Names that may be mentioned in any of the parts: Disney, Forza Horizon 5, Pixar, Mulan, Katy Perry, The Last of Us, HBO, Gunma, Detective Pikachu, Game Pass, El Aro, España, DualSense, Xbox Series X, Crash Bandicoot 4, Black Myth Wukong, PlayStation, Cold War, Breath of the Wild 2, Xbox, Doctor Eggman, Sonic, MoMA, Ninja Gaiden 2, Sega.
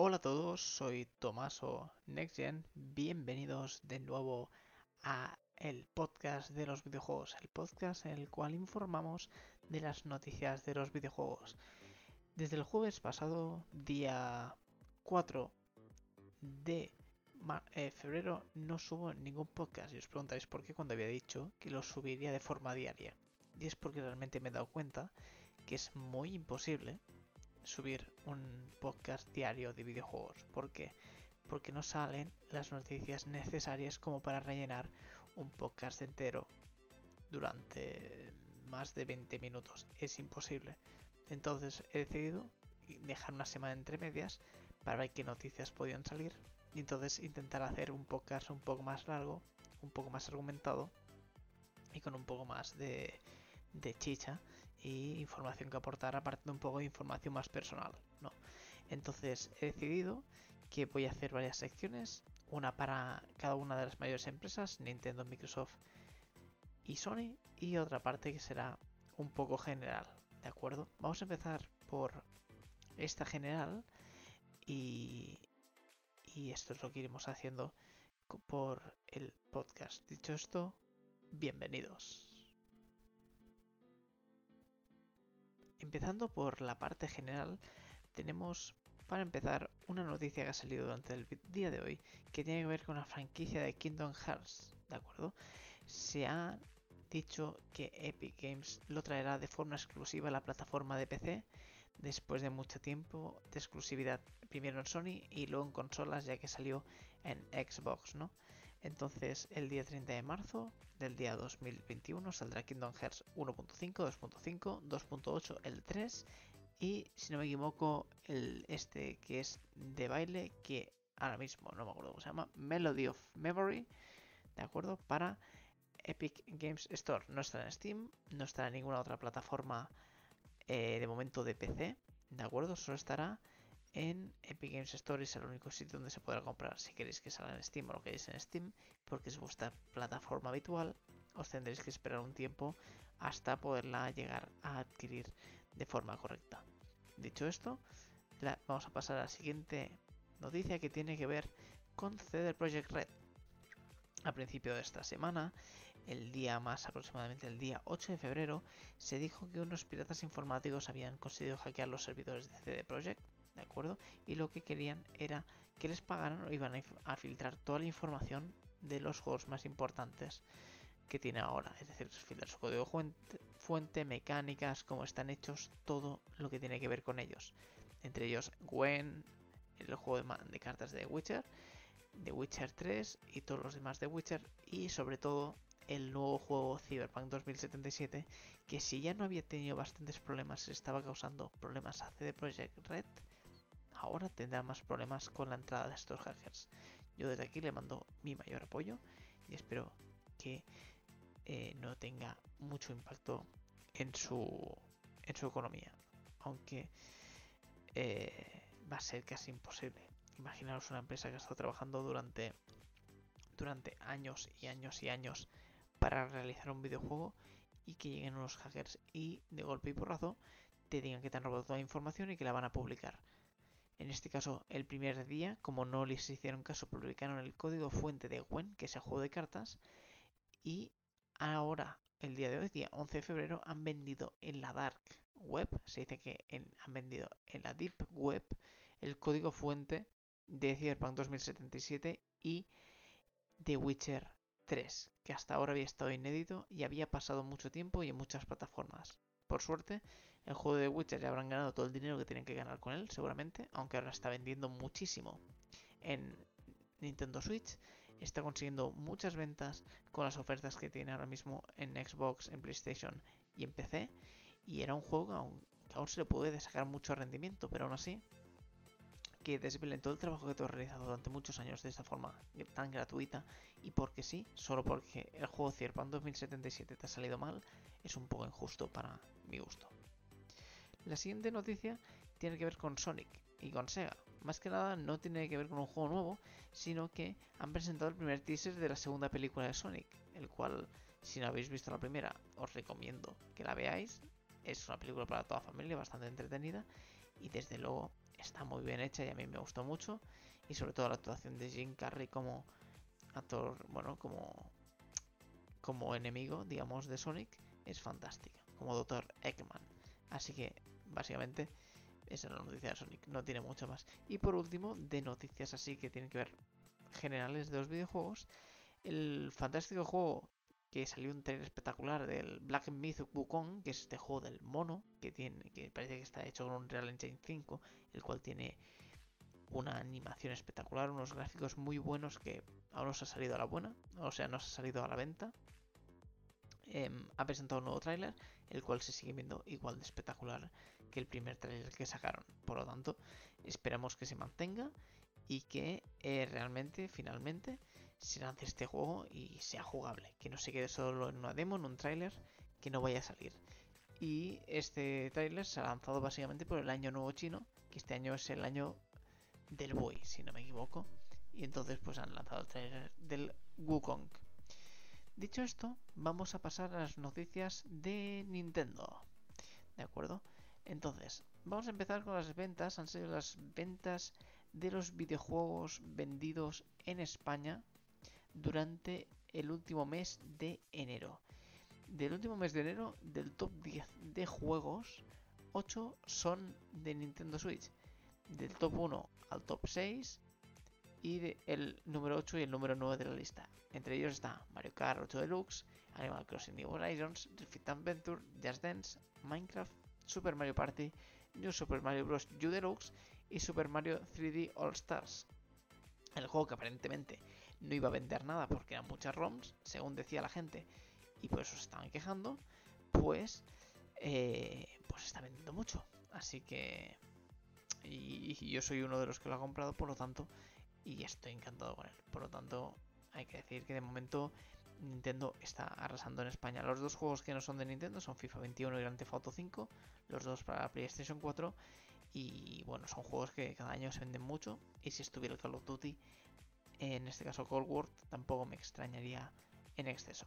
Hola a todos, soy Tomaso Next Gen. Bienvenidos de nuevo a el podcast de los videojuegos, el podcast en el cual informamos de las noticias de los videojuegos. Desde el jueves pasado, día 4 de febrero, no subo ningún podcast. Y os preguntaréis por qué cuando había dicho que lo subiría de forma diaria. Y es porque realmente me he dado cuenta que es muy imposible subir un podcast diario de videojuegos. ¿Por qué? Porque no salen las noticias necesarias como para rellenar un podcast entero durante más de 20 minutos. Es imposible. Entonces he decidido dejar una semana entre medias para ver qué noticias podían salir. Y entonces intentar hacer un podcast un poco más largo, un poco más argumentado y con un poco más de chicha y información que aportar, aparte de un poco de información más personal, ¿no? Entonces he decidido que voy a hacer varias secciones, una para cada una de las mayores empresas, Nintendo, Microsoft y Sony, y otra parte que será un poco general, ¿de acuerdo? Vamos a empezar por esta general y esto es lo que iremos haciendo por el podcast. Dicho esto, bienvenidos. Empezando por la parte general, tenemos para empezar una noticia que ha salido durante el día de hoy que tiene que ver con la franquicia de Kingdom Hearts, ¿de acuerdo? Se ha dicho que Epic Games lo traerá de forma exclusiva a la plataforma de PC después de mucho tiempo de exclusividad, primero en Sony y luego en consolas, ya que salió en Xbox, ¿no? Entonces, el día 30 de marzo del día 2021 saldrá Kingdom Hearts 1.5, 2.5, 2.8, el 3 y, si no me equivoco, este que es de baile, que ahora mismo no me acuerdo cómo se llama, Melody of Memory, ¿de acuerdo? Para Epic Games Store. No estará en Steam, no estará en ninguna otra plataforma de momento de PC, ¿de acuerdo? Solo estará en Epic Games Store, es el único sitio donde se podrá comprar. Si queréis que salga en Steam o lo queréis en Steam, porque es vuestra plataforma habitual, os tendréis que esperar un tiempo hasta poderla llegar a adquirir de forma correcta. Dicho esto, vamos a pasar a la siguiente noticia que tiene que ver con CD Projekt Red. A principio de esta semana, aproximadamente el día 8 de febrero, se dijo que unos piratas informáticos habían conseguido hackear los servidores de CD Projekt, ¿de acuerdo? Y lo que querían era que les pagaran o iban a filtrar toda la información de los juegos más importantes que tiene ahora. Es decir, filtrar su código fuente, mecánicas, cómo están hechos, todo lo que tiene que ver con ellos. Entre ellos Gwen, el juego de cartas de Witcher, The Witcher 3 y todos los demás de Witcher. Y sobre todo el nuevo juego Cyberpunk 2077, que si ya no había tenido bastantes problemas, estaba causando problemas a CD Projekt Red, ahora tendrá más problemas con la entrada de estos hackers. Yo desde aquí le mando mi mayor apoyo y espero que no tenga mucho impacto en su economía, aunque va a ser casi imposible. Imaginaros una empresa que ha estado trabajando durante años y años y años para realizar un videojuego y que lleguen unos hackers y de golpe y porrazo te digan que te han robado toda la información y que la van a publicar. En este caso, el primer día, como no les hicieron caso, publicaron el código fuente de Gwen, que es el juego de cartas, y ahora, el día de hoy, día 11 de febrero, han vendido en la dark web, se dice que han vendido en la deep web, el código fuente de Cyberpunk 2077 y de Witcher 3, que hasta ahora había estado inédito y había pasado mucho tiempo y en muchas plataformas. Por suerte, el juego de Witcher ya habrán ganado todo el dinero que tienen que ganar con él, seguramente, aunque ahora está vendiendo muchísimo en Nintendo Switch, está consiguiendo muchas ventas con las ofertas que tiene ahora mismo en Xbox, en PlayStation y en PC, y era un juego que aún se le puede sacar mucho rendimiento, pero aún así, que desvelen todo el trabajo que tú has realizado durante muchos años de esta forma tan gratuita y porque sí, solo porque el juego Cyberpunk 2077 te ha salido mal, es un poco injusto para mi gusto. La siguiente noticia tiene que ver con Sonic y con Sega. Más que nada no tiene que ver con un juego nuevo, sino que han presentado el primer teaser de la segunda película de Sonic, el cual, si no habéis visto la primera, os recomiendo que la veáis. Es una película para toda familia, bastante entretenida y desde luego está muy bien hecha y a mí me gustó mucho. Y sobre todo la actuación de Jim Carrey como actor, bueno, como enemigo, digamos, de Sonic, es fantástica. Como Doctor Eggman. Así que, básicamente, esa es la noticia de Sonic. No tiene mucho más. Y por último, de noticias así que tienen que ver generales de los videojuegos. El fantástico juego que salió un trailer espectacular del Black Myth Wukong, que es este juego del mono, que parece que está hecho con un Unreal Engine 5, el cual tiene una animación espectacular, unos gráficos muy buenos que aún no se ha salido a la buena, o sea, no se ha salido a la venta. Ha presentado un nuevo tráiler, el cual se sigue viendo igual de espectacular que el primer tráiler que sacaron. Por lo tanto, esperamos que se mantenga y que realmente, finalmente, se lance este juego y sea jugable, que no se quede solo en una demo, en un tráiler que no vaya a salir. Y este tráiler se ha lanzado básicamente por el año nuevo chino, que este año es el año del buey, si no me equivoco, y entonces pues han lanzado el tráiler del Wukong. Dicho esto, vamos a pasar a las noticias de Nintendo, ¿de acuerdo? Entonces, vamos a empezar con las ventas. Han sido las ventas de los videojuegos vendidos en España durante el último mes de enero. Del último mes de enero, del top 10 de juegos, 8 son de Nintendo Switch. Del top 1 al top 6 y el número 8 y el número 9 de la lista. Entre ellos está Mario Kart 8 Deluxe, Animal Crossing New Horizons, Rift Adventure, Just Dance, Minecraft, Super Mario Party, New Super Mario Bros. U Deluxe y Super Mario 3D All Stars. El juego que aparentemente no iba a vender nada porque eran muchas ROMs, según decía la gente, y por eso se estaban quejando, pues está vendiendo mucho. Así que... Y yo soy uno de los que lo ha comprado, por lo tanto, y estoy encantado con él. Por lo tanto, hay que decir que de momento Nintendo está arrasando en España. Los dos juegos que no son de Nintendo son FIFA 21 y Grand Theft Auto 5, los dos para PlayStation 4. Y bueno, son juegos que cada año se venden mucho. Y si estuviera el Call of Duty, en este caso Cold War, tampoco me extrañaría en exceso.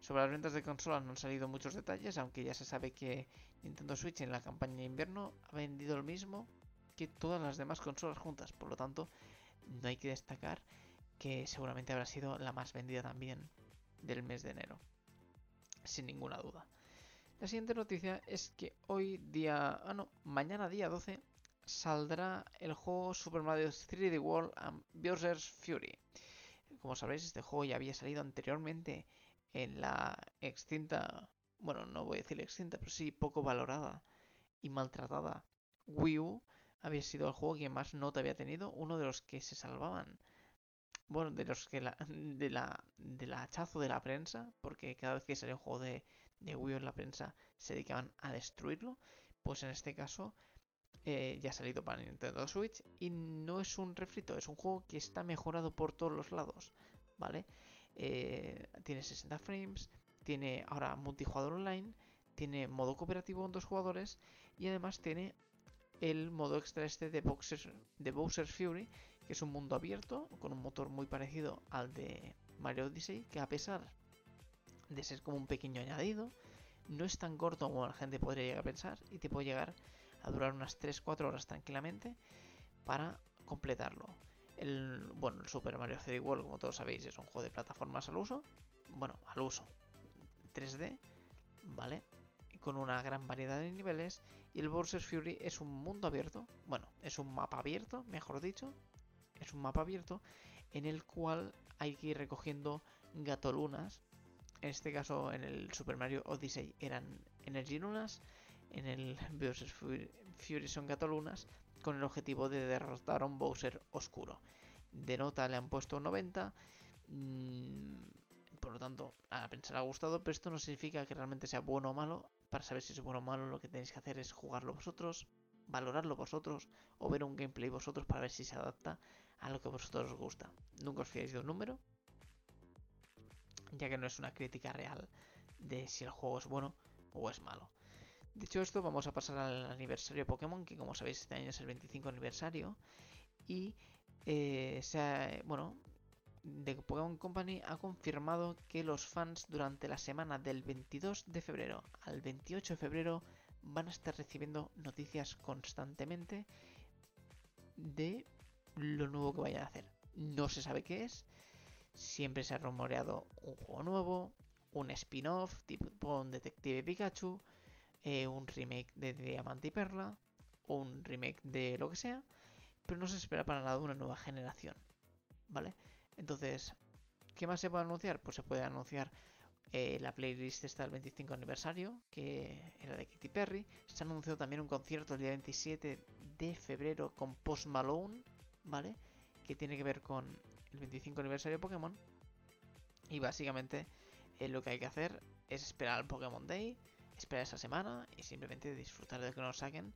Sobre las ventas de consolas no han salido muchos detalles, aunque ya se sabe que Nintendo Switch en la campaña de invierno ha vendido lo mismo que todas las demás consolas juntas. Por lo tanto, no hay que destacar que seguramente habrá sido la más vendida también del mes de enero, sin ninguna duda. La siguiente noticia es que mañana día 12 saldrá el juego Super Mario 3D World and Bowser's Fury. Como sabréis, este juego ya había salido anteriormente en la extinta, bueno, no voy a decir extinta, pero sí poco valorada y maltratada Wii U. Había sido el juego que más nota había tenido, uno de los que se salvaban. Bueno, de los que del hachazo de la prensa, porque cada vez que salía un juego de Wii U en la prensa se dedicaban a destruirlo. Pues en este caso ya ha salido para Nintendo Switch y no es un refrito, es un juego que está mejorado por todos los lados, ¿vale? Tiene 60 frames, tiene ahora multijugador online, tiene modo cooperativo con 2 jugadores y además tiene el modo extra de Bowser's Fury, que es un mundo abierto con un motor muy parecido al de Mario Odyssey, que a pesar de ser como un pequeño añadido, no es tan corto como la gente podría llegar a pensar y te puede llegar a durar unas 3-4 horas tranquilamente para completarlo. El Super Mario 3D World, como todos sabéis, es un juego de plataformas al uso 3D, ¿vale? Con una gran variedad de niveles. Y el Bowser's Fury es un mundo abierto, es un mapa abierto, mejor dicho. Es un mapa abierto en el cual hay que ir recogiendo gatolunas. En este caso, en el Super Mario Odyssey eran Energy Lunas, en el Bowser's Fury son gatolunas, con el objetivo de derrotar a un Bowser oscuro. De nota le han puesto 90, por lo tanto, a la prensa le ha gustado, pero esto no significa que realmente sea bueno o malo. Para saber si es bueno o malo, lo que tenéis que hacer es jugarlo vosotros, valorarlo vosotros o ver un gameplay vosotros para ver si se adapta a lo que a vosotros os gusta. Nunca os fiéis de un número, ya que no es una crítica real de si el juego es bueno o es malo. Dicho esto, vamos a pasar al aniversario de Pokémon, que como sabéis este año es el 25 aniversario y The Pokémon Company ha confirmado que los fans durante la semana del 22 de febrero al 28 de febrero van a estar recibiendo noticias constantemente de lo nuevo que vayan a hacer. No se sabe qué es. Siempre se ha rumoreado un juego nuevo, un spin-off tipo un Detective Pikachu, un remake de Diamante y Perla, un remake de lo que sea, pero no se espera para nada una nueva generación, ¿vale? Entonces, ¿qué más se puede anunciar? Pues se puede anunciar la playlist esta del 25 aniversario, que era de Katy Perry. Se ha anunciado también un concierto el día 27 de febrero con Post Malone, ¿vale? Que tiene que ver con el 25 aniversario de Pokémon. Y básicamente lo que hay que hacer es esperar al Pokémon Day, esperar esa semana y simplemente disfrutar de que nos saquen,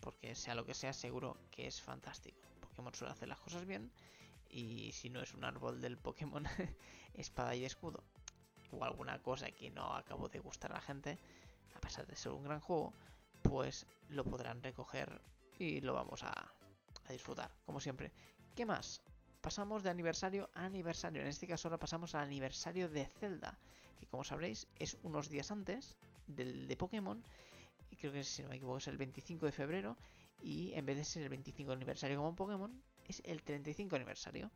porque sea lo que sea, seguro que es fantástico. Pokémon suele hacer las cosas bien, y si no es un árbol del Pokémon espada y escudo, o alguna cosa que no acabo de gustar a la gente, a pesar de ser un gran juego, pues lo podrán recoger y lo vamos a disfrutar, como siempre. ¿Qué más? Pasamos de aniversario a aniversario. En este caso ahora pasamos al aniversario de Zelda, que como sabréis es unos días antes del de Pokémon, y creo que si no me equivoco es el 25 de febrero, y en vez de ser el 25 aniversario como Pokémon, es el 35 aniversario.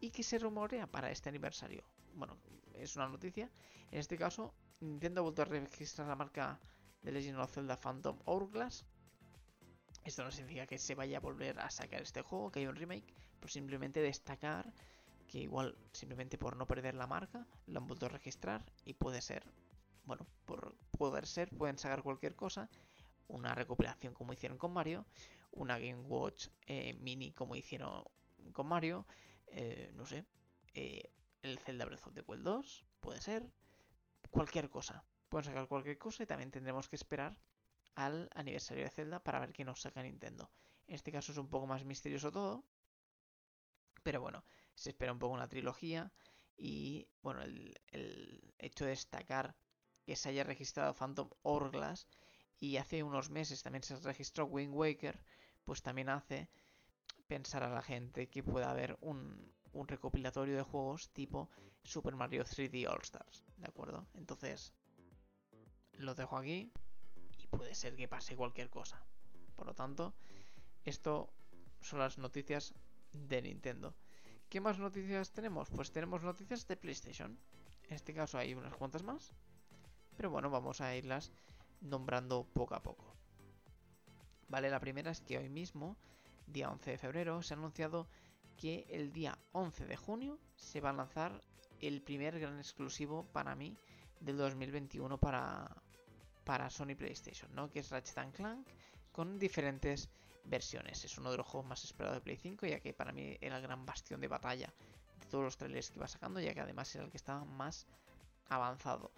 ¿Y qué se rumorea para este aniversario? Bueno, es una noticia. En este caso, Nintendo ha vuelto a registrar la marca de Legend of Zelda Phantom Hourglass. Esto no significa que se vaya a volver a sacar este juego, que hay un remake, pero simplemente destacar que igual, simplemente por no perder la marca, lo han vuelto a registrar y puede ser, bueno, por poder ser, pueden sacar cualquier cosa, una recopilación como hicieron con Mario, una Game Watch mini como hicieron con Mario, no sé, el Zelda Breath of the Wild 2, puede ser, cualquier cosa, pueden sacar cualquier cosa, y también tendremos que esperar al aniversario de Zelda para ver qué nos saca Nintendo. En este caso es un poco más misterioso todo, pero bueno, se espera un poco una trilogía, y bueno, el hecho de destacar que se haya registrado Phantom Hourglass, y hace unos meses también se registró Wind Waker, pues también hace pensar a la gente que pueda haber un recopilatorio de juegos tipo Super Mario 3D All Stars, ¿de acuerdo? Entonces, lo dejo aquí, y puede ser que pase cualquier cosa. Por lo tanto, esto son las noticias de Nintendo. ¿Qué más noticias tenemos? Pues tenemos noticias de PlayStation. En este caso hay unas cuantas más, pero bueno, vamos a irlas nombrando poco a poco. Vale, la primera es que hoy mismo, día 11 de febrero, se ha anunciado que el día 11 de junio se va a lanzar el primer gran exclusivo para mí del 2021 para Sony PlayStation, ¿no? Que es Ratchet & Clank con diferentes versiones. Es uno de los juegos más esperados de Play 5, ya que para mí era el gran bastión de batalla de todos los trailers que iba sacando, ya que además era el que estaba más avanzado.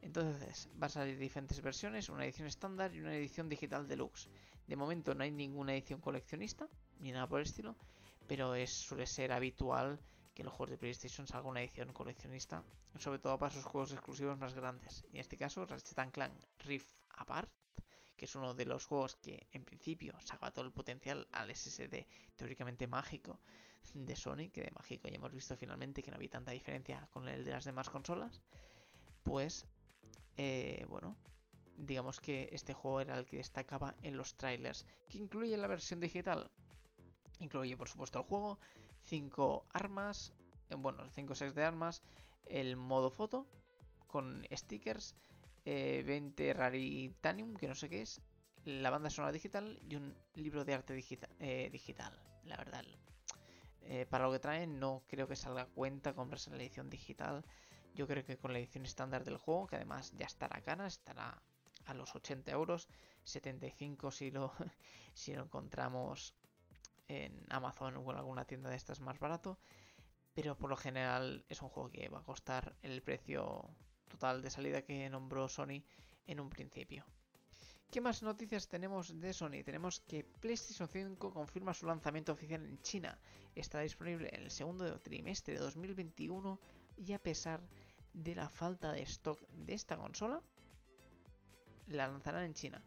Entonces, van a salir diferentes versiones, una edición estándar y una edición digital deluxe. De momento no hay ninguna edición coleccionista, ni nada por el estilo, pero suele ser habitual que en los juegos de PlayStation salga una edición coleccionista, sobre todo para sus juegos exclusivos más grandes. Y en este caso, Ratchet & Clank Rift Apart, que es uno de los juegos que en principio saca todo el potencial al SSD teóricamente mágico de Sony, que de mágico ya hemos visto finalmente que no había tanta diferencia con el de las demás consolas, pues... bueno, digamos que este juego era el que destacaba en los trailers, que incluye la versión digital, incluye por supuesto el juego, 5 armas, bueno, 5 sets de armas, el modo foto con stickers, 20 raritanium, que no sé qué es, la banda sonora digital y un libro de arte digital. La verdad, para lo que traen no creo que salga a cuenta comprarse la edición digital. Yo creo que con la edición estándar del juego, que además ya estará cara, estará a los 80 euros, 75 si lo encontramos en Amazon o en alguna tienda de estas más barato, pero por lo general es un juego que va a costar el precio total de salida que nombró Sony en un principio. ¿Qué más noticias tenemos de Sony? Tenemos que PlayStation 5 confirma su lanzamiento oficial en China. Estará disponible en el segundo trimestre de 2021, y a pesar de la falta de stock de esta consola, la lanzarán en China.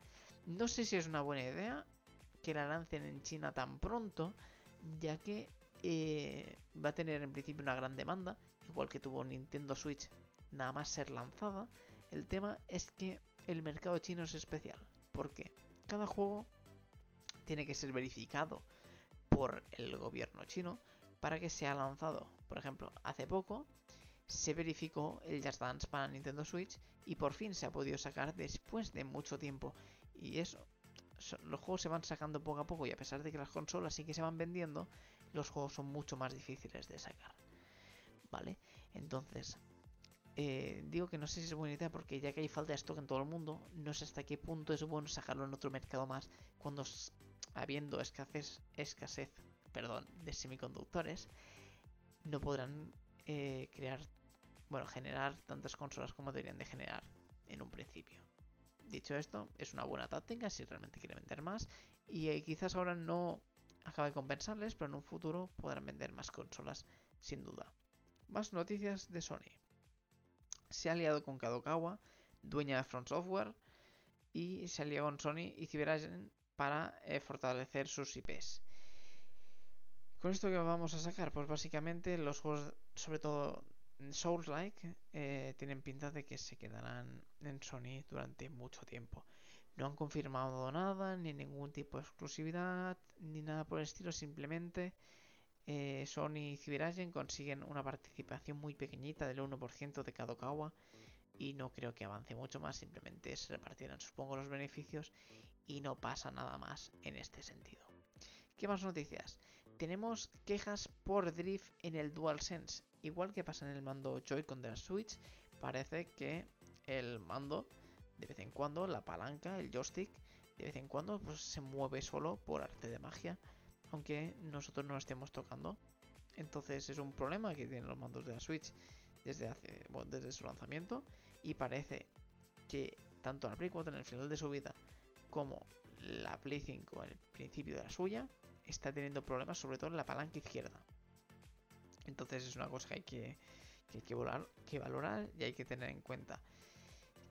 No sé si es una buena idea que la lancen en China tan pronto, ya que va a tener en principio una gran demanda, igual que tuvo Nintendo Switch nada más ser lanzada. El tema es que el mercado chino es especial, porque cada juego tiene que ser verificado por el gobierno chino para que sea lanzado. Por ejemplo, hace poco se verificó el Just Dance para Nintendo Switch y por fin se ha podido sacar después de mucho tiempo. Y eso, los juegos se van sacando poco a poco, y a pesar de que las consolas sí que se van vendiendo, los juegos son mucho más difíciles de sacar. Vale, entonces digo que no sé si es buena idea, porque ya que hay falta de stock en todo el mundo, no sé hasta qué punto es bueno sacarlo en otro mercado más, cuando habiendo escasez de semiconductores, no podrán generar tantas consolas como deberían de generar en un principio. Dicho esto, es una buena táctica si realmente quieren vender más, y quizás ahora no acabe de compensarles, pero en un futuro podrán vender más consolas sin duda. Más noticias de Sony. Se ha aliado con Kadokawa, dueña de Front Software, y se ha aliado con Sony y CyberAgent para fortalecer sus IPs. ¿Con esto qué vamos a sacar? Pues básicamente los juegos, sobre todo Souls-like, tienen pinta de que se quedarán en Sony durante mucho tiempo. No han confirmado nada, ni ningún tipo de exclusividad, ni nada por el estilo, simplemente... Sony y CyberAgent consiguen una participación muy pequeñita del 1% de Kadokawa, y no creo que avance mucho más, simplemente se repartirán, supongo, los beneficios y no pasa nada más en este sentido. ¿Qué más noticias? Tenemos quejas por drift en el DualSense. Igual que pasa en el mando Joy-Con de la Switch, parece que el mando, de vez en cuando, la palanca, el joystick, de vez en cuando pues, se mueve solo por arte de magia, aunque nosotros no lo estemos tocando. Entonces es un problema que tienen los mandos de la Switch desde su lanzamiento, y parece que tanto la Play 4 en el final de su vida como la Play 5 en el principio de la suya está teniendo problemas, sobre todo en la palanca izquierda. Entonces es una cosa que hay que valorar y hay que tener en cuenta.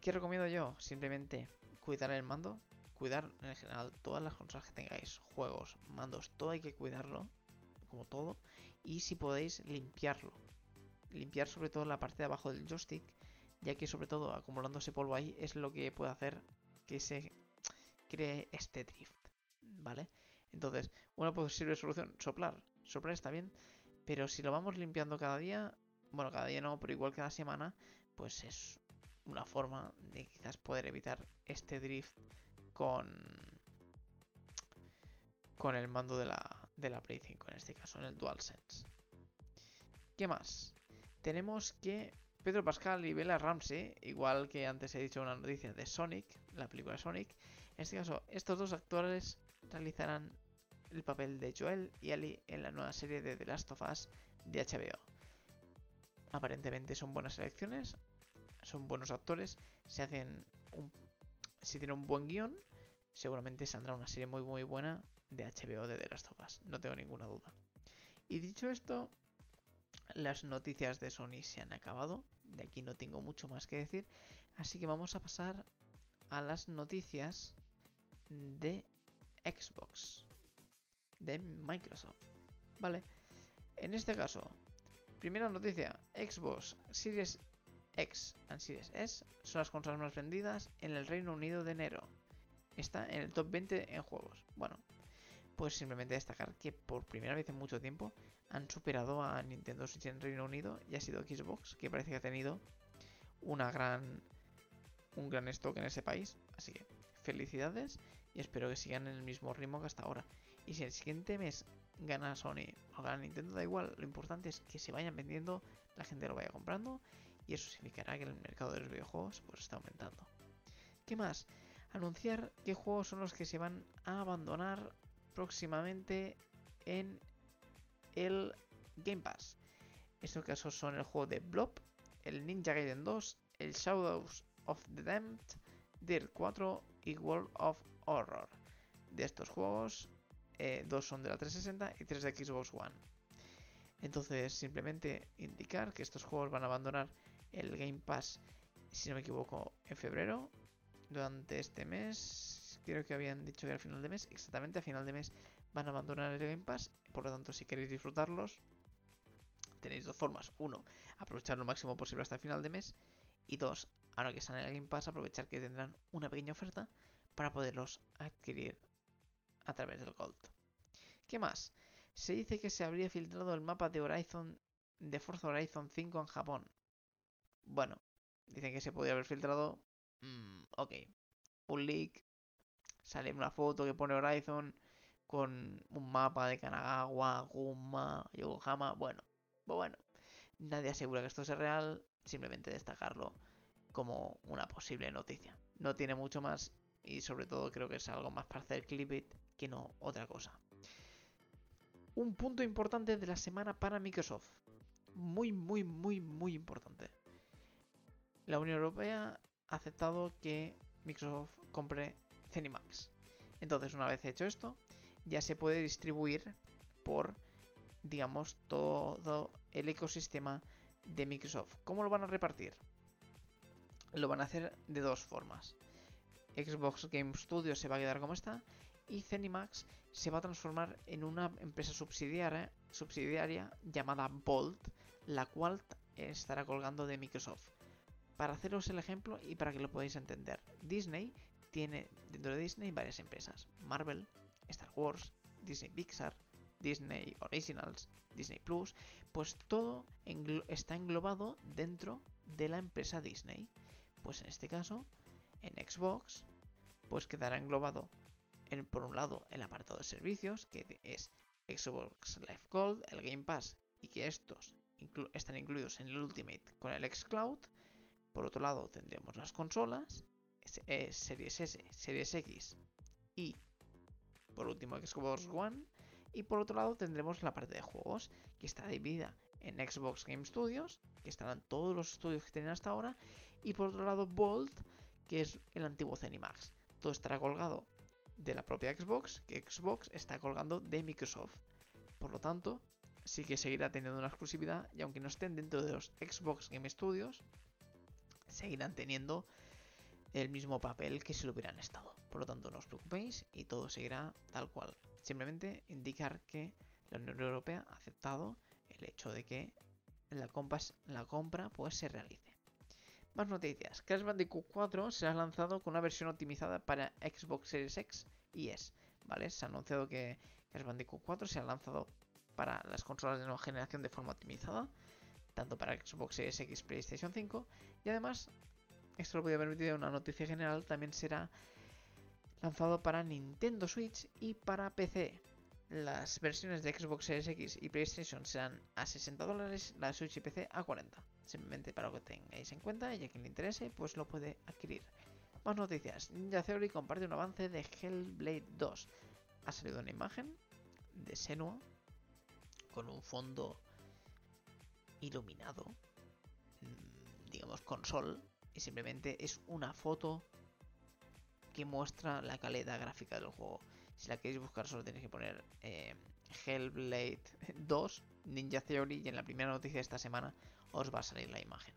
¿Qué recomiendo yo? Simplemente cuidar el mando. Cuidar en general todas las consolas que tengáis, juegos, mandos, todo hay que cuidarlo, como todo, y si podéis limpiarlo. Limpiar sobre todo la parte de abajo del joystick, ya que sobre todo acumulándose polvo ahí es lo que puede hacer que se cree este drift, ¿vale? Entonces, una posible solución, soplar. Soplar está bien, pero si lo vamos limpiando cada día, bueno, cada día no, pero igual cada semana, pues es una forma de quizás poder evitar este drift con el mando de la Play 5, en este caso en el DualSense. ¿Qué más? Tenemos que Pedro Pascal y Bella Ramsey, igual que antes he dicho una noticia de Sonic, la película Sonic, en este caso estos dos actores realizarán el papel de Joel y Ellie en la nueva serie de The Last of Us de HBO. Aparentemente son buenas elecciones, son buenos actores, si tiene un buen guión, seguramente saldrá una serie muy muy buena de HBO de The Last of Us, no tengo ninguna duda. Y dicho esto, las noticias de Sony se han acabado, de aquí no tengo mucho más que decir, así que vamos a pasar a las noticias de Xbox, de Microsoft, ¿vale? En este caso, primera noticia, Xbox Series X and Series S son las consolas más vendidas en el Reino Unido de enero. Está en el top 20 en juegos. Bueno, pues simplemente destacar que por primera vez en mucho tiempo han superado a Nintendo Switch en Reino Unido, y ha sido Xbox, que parece que ha tenido un gran stock en ese país. Así que felicidades y espero que sigan en el mismo ritmo que hasta ahora. Y si el siguiente mes gana Sony o gana Nintendo, da igual, lo importante es que se vayan vendiendo, la gente lo vaya comprando, y eso significará que el mercado de los videojuegos pues está aumentando. ¿Qué más? Anunciar qué juegos son los que se van a abandonar próximamente en el Game Pass. En estos casos son el juego de Blob, el Ninja Gaiden 2, el Shadows of the Damned, Dirt 4 y World of Horror. De estos juegos, 2 son de la 360 y 3 de Xbox One. Entonces simplemente indicar que estos juegos van a abandonar el Game Pass, si no me equivoco, en febrero. Durante este mes, creo que habían dicho que al final de mes, exactamente a final de mes van a abandonar el Game Pass, por lo tanto si queréis disfrutarlos tenéis dos formas: uno, aprovechar lo máximo posible hasta el final de mes, y dos, ahora que están en el Game Pass, aprovechar que tendrán una pequeña oferta para poderlos adquirir a través del Gold. ¿Qué más? se dice que se habría filtrado el mapa de Forza Horizon 5 en Japón. Bueno, dicen que se podía haber filtrado. Ok. Un leak. Sale una foto que pone Horizon con un mapa de Kanagawa, Gunma, Yokohama. Bueno. Nadie asegura que esto sea real. Simplemente destacarlo como una posible noticia. No tiene mucho más. Y sobre todo creo que es algo más para hacer clickbait que no otra cosa. Un punto importante de la semana para Microsoft. Muy importante. La Unión Europea ha aceptado que Microsoft compre ZeniMax. Entonces, una vez hecho esto, ya se puede distribuir por, digamos, todo el ecosistema de Microsoft. ¿Cómo lo van a repartir? Lo van a hacer de dos formas. Xbox Game Studios se va a quedar como está y ZeniMax se va a transformar en una empresa subsidiaria llamada Bolt, la cual estará colgando de Microsoft. Para haceros el ejemplo y para que lo podáis entender, Disney tiene dentro de Disney varias empresas: Marvel, Star Wars, Disney Pixar, Disney Originals, Disney Plus. Pues todo está englobado dentro de la empresa Disney. Pues en este caso, en Xbox, pues quedará englobado por un lado el apartado de servicios, que es Xbox Live Gold, el Game Pass, y que estos están incluidos en el Ultimate con el xCloud. Por otro lado tendremos las consolas, Series S, Series X y por último Xbox One. Y por otro lado tendremos la parte de juegos, que está dividida en Xbox Game Studios, que estarán todos los estudios que tienen hasta ahora, y por otro lado Bolt, que es el antiguo ZeniMax. Todo estará colgado de la propia Xbox, que Xbox está colgando de Microsoft. Por lo tanto, sí que seguirá teniendo una exclusividad, y aunque no estén dentro de los Xbox Game Studios, seguirán teniendo el mismo papel que si lo hubieran estado. Por lo tanto, no os preocupéis y todo seguirá tal cual. Simplemente indicar que la Unión Europea ha aceptado el hecho de que la compra pues se realice. Más noticias. Crash Bandicoot 4 será lanzado con una versión optimizada para Xbox Series X y S, ¿vale? Se ha anunciado que Crash Bandicoot 4 será lanzado para las consolas de nueva generación de forma optimizada, tanto para Xbox Series X, PlayStation 5, y además, esto lo voy a permitir en una noticia general, también será lanzado para Nintendo Switch y para PC. Las versiones de Xbox Series X y PlayStation serán a $60, la Switch y PC a $40. Simplemente para lo que tengáis en cuenta y a quien le interese, pues lo puede adquirir. Más noticias. Ninja Theory comparte un avance de Hellblade 2. Ha salido una imagen de Senua con un fondo iluminado, digamos con sol, y simplemente es una foto que muestra la calidad gráfica del juego. Si la queréis buscar, solo tenéis que poner Hellblade 2 Ninja Theory, y en la primera noticia de esta semana os va a salir la imagen.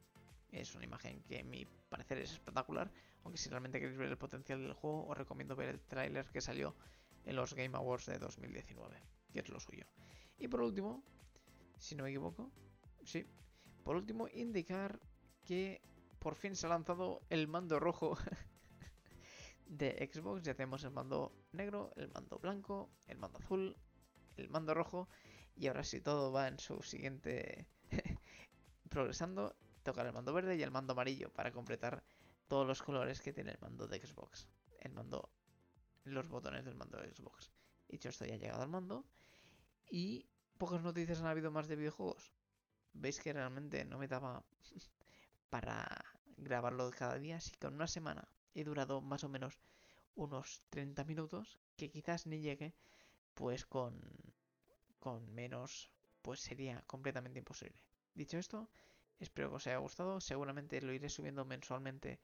Es una imagen que a mi parecer es espectacular, aunque si realmente queréis ver el potencial del juego, os recomiendo ver el tráiler que salió en los Game Awards de 2019, que es lo suyo. Y por último, si no me equivoco, sí, por último indicar que por fin se ha lanzado el mando rojo de Xbox. Ya tenemos el mando negro, el mando blanco, el mando azul, el mando rojo, y ahora si todo va en su siguiente progresando, tocará el mando verde y el mando amarillo para completar todos los colores que tiene el mando de Xbox, los botones del mando de Xbox. Dicho esto, ya ha llegado al mando, y pocas noticias han habido más de videojuegos. Veis que realmente no me daba para grabarlo cada día, así que en una semana he durado más o menos unos 30 minutos, que quizás ni llegue, pues con menos pues sería completamente imposible. Dicho esto, espero que os haya gustado, seguramente lo iré subiendo mensualmente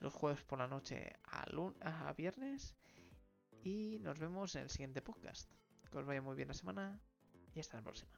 los jueves por la noche a viernes, y nos vemos en el siguiente podcast. Que os vaya muy bien la semana y hasta la próxima.